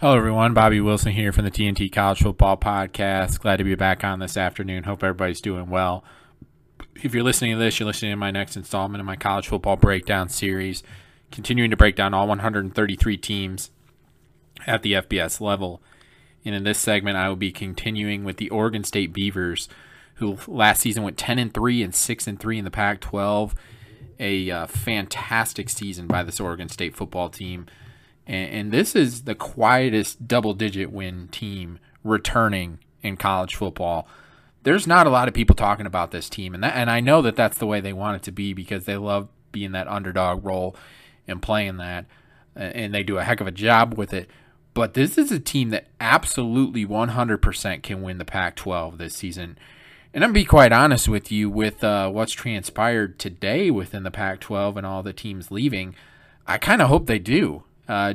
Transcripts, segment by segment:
Hello everyone, Bobby Wilson here from the TNT College Football Podcast. Glad to be back on this afternoon. Hope everybody's doing well. If you're listening to this, you're listening to my next installment of my college football breakdown series, continuing to break down all 133 teams at the FBS level. And in this segment, I will be continuing with the Oregon State Beavers, who last season went 10-3 and 6-3 in the Pac-12. A fantastic season by this Oregon State football team. And this is the quietest double-digit win team returning in college football. There's not a lot of people talking about this team, and I know that that's the way they want it to be because they love being that underdog role and playing that, and they do a heck of a job with it. But this is a team that absolutely 100% can win the Pac-12 this season. And I'm going to be quite honest with you with what's transpired today within the Pac-12 and all the teams leaving. I kind of hope they do.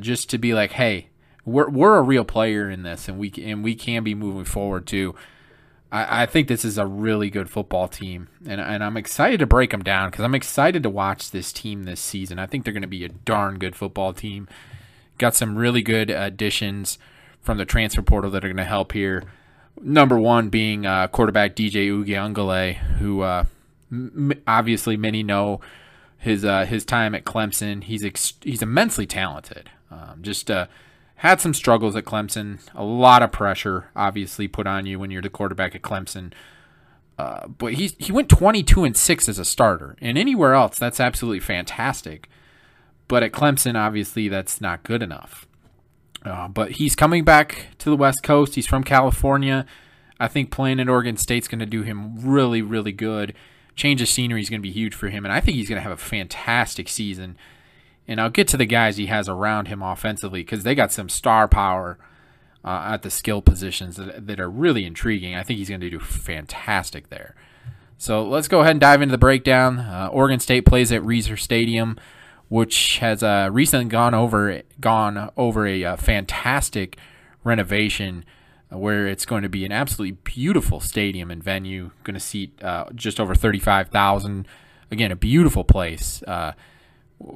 Just to be like, hey, we're a real player in this, and we can be moving forward too. I think this is a really good football team, and I'm excited to break them down because I'm excited to watch this team this season. I think they're going to be a darn good football team. Got some really good additions from the transfer portal that are going to help here. Number one being quarterback DJ Uiagalelei, who obviously many know. His time at Clemson, he's immensely talented. Had some struggles at Clemson, a lot of pressure obviously put on you when you're the quarterback at Clemson. But he went 22-6 as a starter, and anywhere else that's absolutely fantastic. But at Clemson, obviously that's not good enough. But he's coming back to the West Coast. He's from California. I think playing at Oregon State's going to do him really, really good. Change of scenery is going to be huge for him, and I think he's going to have a fantastic season. And I'll get to the guys he has around him offensively because they got some star power at the skill positions that are really intriguing. I think he's going to do fantastic there. So let's go ahead and dive into the breakdown. Oregon State plays at Reezer Stadium, which has recently gone over a fantastic renovation where it's going to be an absolutely beautiful stadium and venue, going to seat just over 35,000. Again, a beautiful place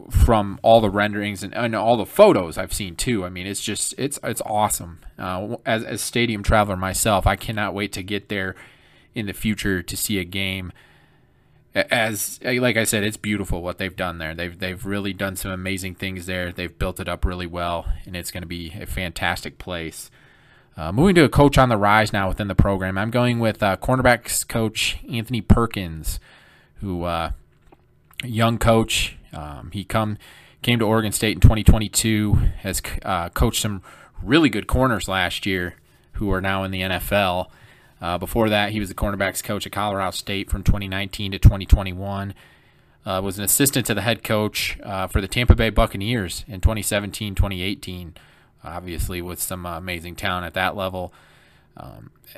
from all the renderings and all the photos I've seen too. I mean, it's awesome. As a stadium traveler myself, I cannot wait to get there in the future to see a game. As like I said, it's beautiful what they've done there. They've really done some amazing things there. They've built it up really well, and it's going to be a fantastic place. Moving to a coach on the rise now within the program, I'm going with cornerbacks coach Anthony Perkins, who a young coach. He came to Oregon State in 2022, has coached some really good corners last year who are now in the NFL. Before that, he was the cornerbacks coach at Colorado State from 2019 to 2021. Was an assistant to the head coach for the Tampa Bay Buccaneers in 2017-2018. Obviously with some amazing talent at that level.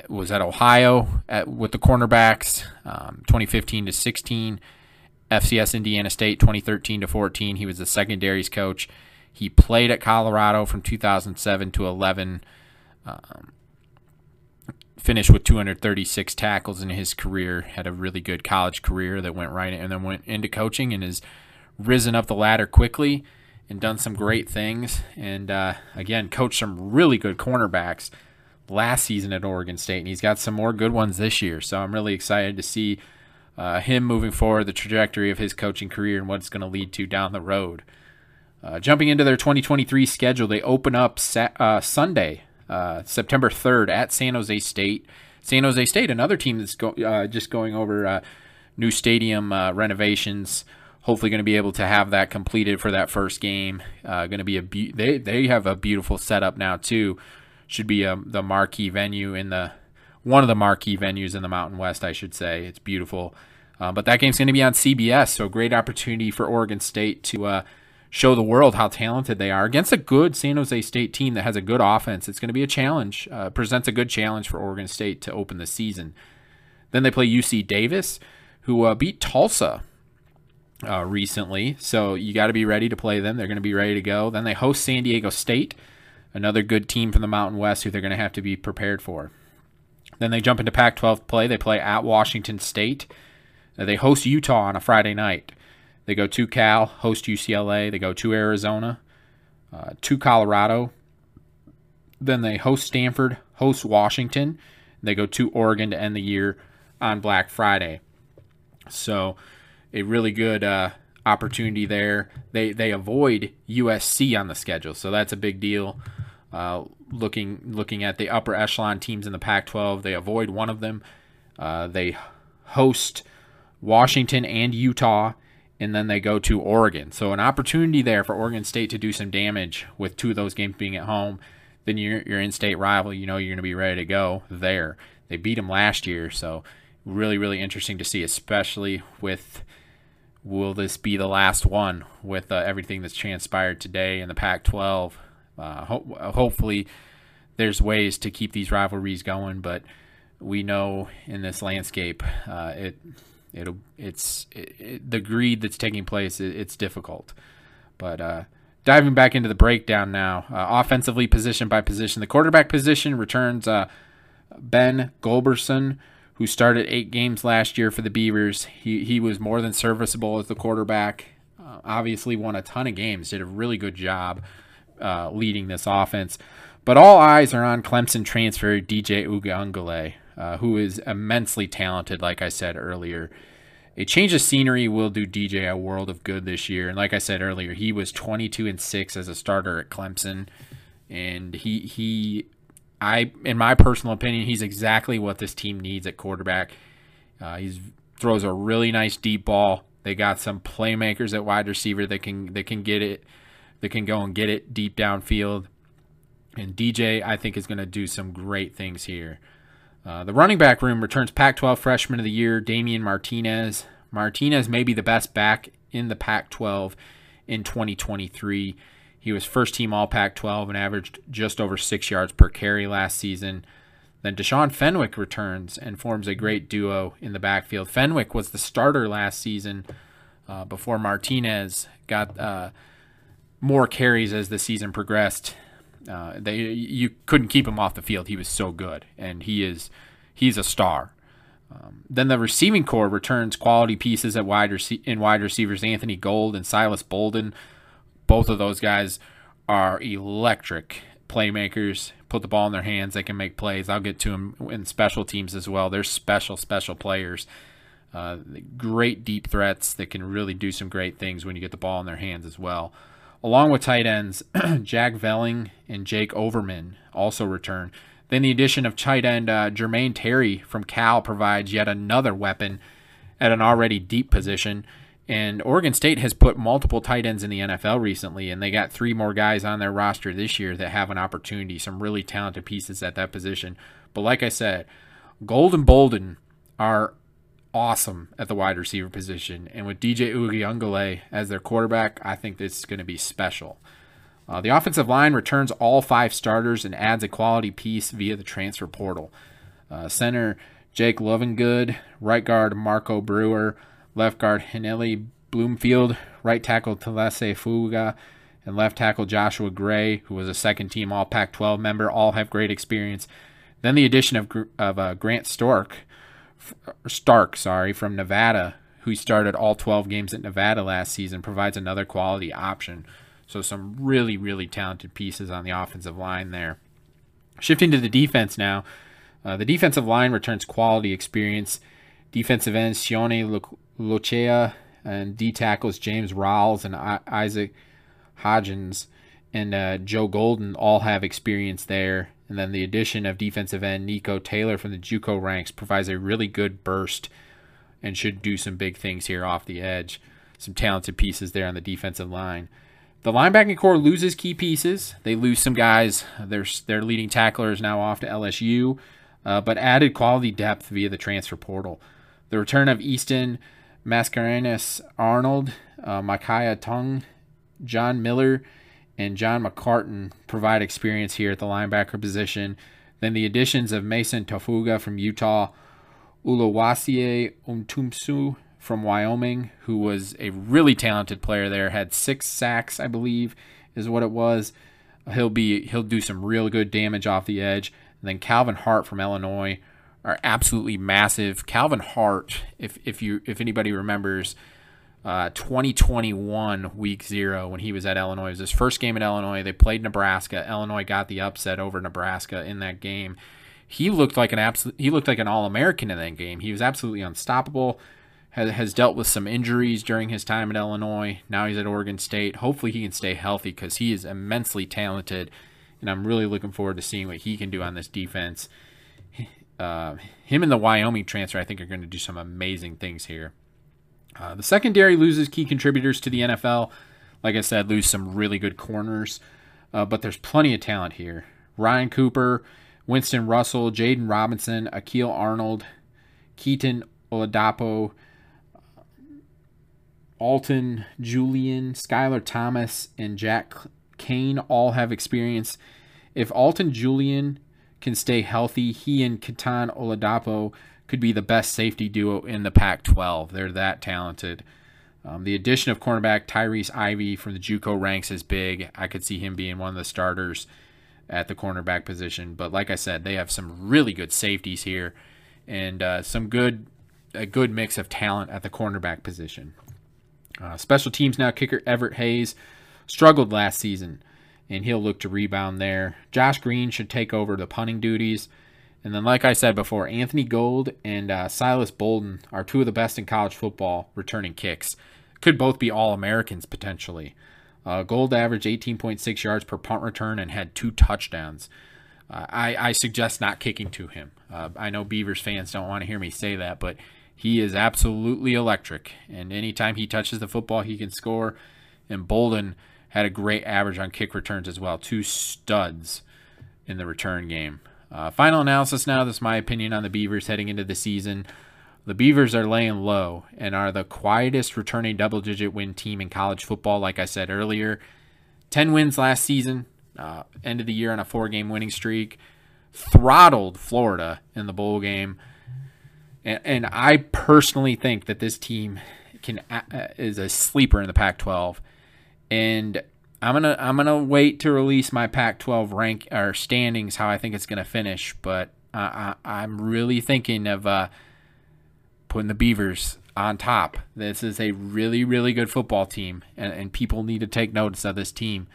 Was at Ohio with the cornerbacks 2015-16, FCS Indiana State 2013-14. He was the secondaries coach. He played at Colorado from 2007-11, finished with 236 tackles in his career, had a really good college career that went right in, and then went into coaching and has risen up the ladder quickly and done some great things, and again, coached some really good cornerbacks last season at Oregon State, and he's got some more good ones this year, so I'm really excited to see him moving forward, the trajectory of his coaching career, and what it's going to lead to down the road. Jumping into their 2023 schedule, they open up Sunday, September 3rd at San Jose State. San Jose State, another team that's just going over new stadium renovations. Hopefully going to be able to have that completed for that first game. Going to be they have a beautiful setup now too. Should be the marquee venue in one of the marquee venues in the Mountain West, I should say. It's beautiful, but that game's going to be on CBS. So great opportunity for Oregon State to show the world how talented they are against a good San Jose State team that has a good offense. It's going to be a challenge. Presents a good challenge for Oregon State to open the season. Then they play UC Davis, who beat Tulsa recently, so you got to be ready to play them. They're going to be ready to go. Then they host San Diego State, another good team from the Mountain West who they're going to have to be prepared for. Then they jump into Pac-12 play. They play at Washington State. They host Utah on a Friday night. They go to Cal, host UCLA. They go to Arizona, to Colorado, Then they host Stanford, host Washington. They go to Oregon to end the year on Black Friday. So a really good opportunity there. They avoid USC on the schedule, so that's a big deal. Looking at the upper echelon teams in the Pac-12, they avoid one of them. They host Washington and Utah, and then they go to Oregon. So an opportunity there for Oregon State to do some damage with two of those games being at home. Then your in-state rival, you know you're going to be ready to go there. They beat them last year, so really, really interesting to see, especially with will this be the last one with everything that's transpired today in the Pac-12. Hopefully there's ways to keep these rivalries going, but we know in this landscape the greed that's taking place, it's difficult. But diving back into the breakdown now, offensively position by position. The quarterback position returns Ben Golberson, who started 8 games last year for the Beavers. He was more than serviceable as the quarterback, obviously won a ton of games, did a really good job leading this offense. But all eyes are on Clemson transfer DJ Uiagalelei, who is immensely talented, like I said earlier. A change of scenery will do DJ a world of good this year. And like I said earlier, he was 22-6 as a starter at Clemson. And I, in my personal opinion, he's exactly what this team needs at quarterback. He throws a really nice deep ball. They got some playmakers at wide receiver that can get it, that can go and get it deep downfield. And DJ, I think, is going to do some great things here. The running back room returns Pac-12 Freshman of the Year, Damian Martinez. Martinez may be the best back in the Pac-12 in 2023. He was first-team All-Pac-12 and averaged just over 6 yards per carry last season. Then Deshaun Fenwick returns and forms a great duo in the backfield. Fenwick was the starter last season before Martinez got more carries as the season progressed. You couldn't keep him off the field. He was so good, and he's a star. Then the receiving corps returns quality pieces at wide receivers Anthony Gold and Silas Bolden. Both of those guys are electric playmakers. Put the ball in their hands. They can make plays. I'll get to them in special teams as well. They're special players. Great deep threats that can really do some great things when you get the ball in their hands as well. Along with tight ends, Jack Velling and Jake Overman also return. Then the addition of tight end Jermaine Terry from Cal provides yet another weapon at an already deep position. And Oregon State has put multiple tight ends in the NFL recently, and they got 3 more guys on their roster this year that have an opportunity, some really talented pieces at that position. But like I said, Gold and Bolden are awesome at the wide receiver position. And with DJ Uiagalelei as their quarterback, I think this is going to be special. The offensive line returns all 5 starters and adds a quality piece via the transfer portal. Center Jake Lovingood, right guard Marco Brewer, left guard Haneli Bloomfield, right tackle Telese Fuga, and left tackle Joshua Gray, who was a second-team All-Pac-12 member, all have great experience. Then the addition of Grant Stark, from Nevada, who started all 12 games at Nevada last season, provides another quality option. So some really, really talented pieces on the offensive line there. Shifting to the defense now. The defensive line returns quality experience. Defensive ends Sione Lecunas and D tackles James Rawls and Isaac Hodgins and Joe Golden all have experience there. And then the addition of defensive end Nico Taylor from the JUCO ranks provides a really good burst and should do some big things here off the edge. Some talented pieces there on the defensive line. The linebacking corps loses key pieces. They lose some guys. Their leading tackler is now off to LSU, but added quality depth via the transfer portal. The return of Easton Mascarenhas Arnold, Micaiah Tung, John Miller, and John McCartan provide experience here at the linebacker position. Then the additions of Mason Tofuga from Utah, Uluwasie Umtumsu from Wyoming, who was a really talented player there, had 6 sacks, I believe, is what it was. He'll do some real good damage off the edge. And then Calvin Hart from Illinois are absolutely massive. Calvin Hart, if anybody remembers, 2021 week zero when he was at Illinois. It was his first game at Illinois. They played Nebraska. Illinois got the upset over Nebraska in that game. He looked like an All-American in that game. He was absolutely unstoppable. Has dealt with some injuries during his time at Illinois. Now he's at Oregon State. Hopefully he can stay healthy because he is immensely talented, and I'm really looking forward to seeing what he can do on this defense. Him and the Wyoming transfer, I think, are going to do some amazing things here. The secondary loses key contributors to the NFL. Like I said, lose some really good corners, but there's plenty of talent here. Ryan Cooper, Winston Russell, Jaden Robinson, Akil Arnold, Keaton Oladapo, Alton Julian, Skylar Thomas, and Jack Kane all have experience. If Alton Julian can stay healthy, he and Keaton Oladapo could be the best safety duo in the Pac-12. They're that talented. The addition of cornerback Tyrese Ivey from the JUCO ranks is big. I could see him being one of the starters at the cornerback position. But like I said, they have some really good safeties here and a good mix of talent at the cornerback position. Special teams now, kicker Everett Hayes struggled last season, and he'll look to rebound there. Josh Green should take over the punting duties. And then, like I said before, Anthony Gold and Silas Bolden are two of the best in college football returning kicks. Could both be All-Americans potentially. Gold averaged 18.6 yards per punt return and had 2 touchdowns. I suggest not kicking to him. I know Beavers fans don't want to hear me say that, but he is absolutely electric. And anytime he touches the football, he can score. And Bolden had a great average on kick returns as well. 2 studs in the return game. Final analysis now. This is my opinion on the Beavers heading into the season. The Beavers are laying low and are the quietest returning double-digit win team in college football, like I said earlier. 10 wins last season, end of the year on a 4-game winning streak, throttled Florida in the bowl game. And I personally think that this team is a sleeper in the Pac-12. And I'm gonna wait to release my Pac-12 rank or standings, how I think it's gonna finish. But I'm really thinking of putting the Beavers on top. This is a really, really good football team, and people need to take notice of this team.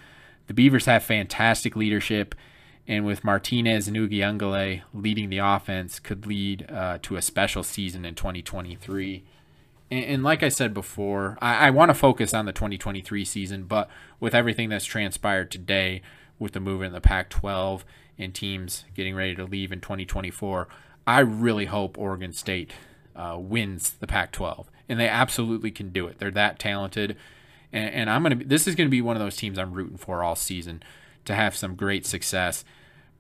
The Beavers have fantastic leadership, and with Martinez and Uiagalelei leading the offense, could lead to a special season in 2023. And like I said before, I want to focus on the 2023 season, but with everything that's transpired today with the move in the Pac-12 and teams getting ready to leave in 2024, I really hope Oregon State wins the Pac-12, and they absolutely can do it. They're that talented, and this is gonna be one of those teams I'm rooting for all season to have some great success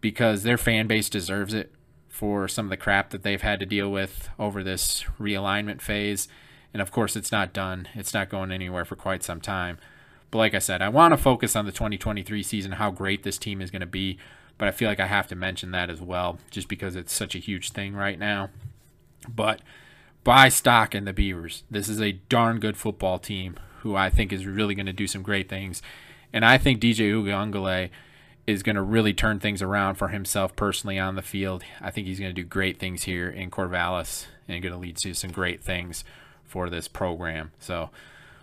because their fan base deserves it for some of the crap that they've had to deal with over this realignment phase, and of course it's not done. It's not going anywhere for quite some time. But like I said, I want to focus on the 2023 season, how great this team is gonna be, but I feel like I have to mention that as well just because it's such a huge thing right now. But buy stock in the Beavers. This is a darn good football team who I think is really going to do some great things. And I think DJ Uiagalelei is going to really turn things around for himself personally on the field. I think he's going to do great things here in Corvallis and going to lead to some great things for this program. So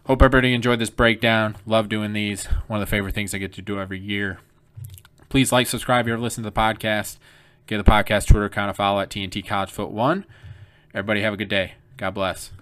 hope everybody enjoyed this breakdown. Love doing these. One of the favorite things I get to do every year. Please like, subscribe, if you ever listen to the podcast. Give the podcast Twitter account a follow at TNT College Foot 1. Everybody have a good day. God bless.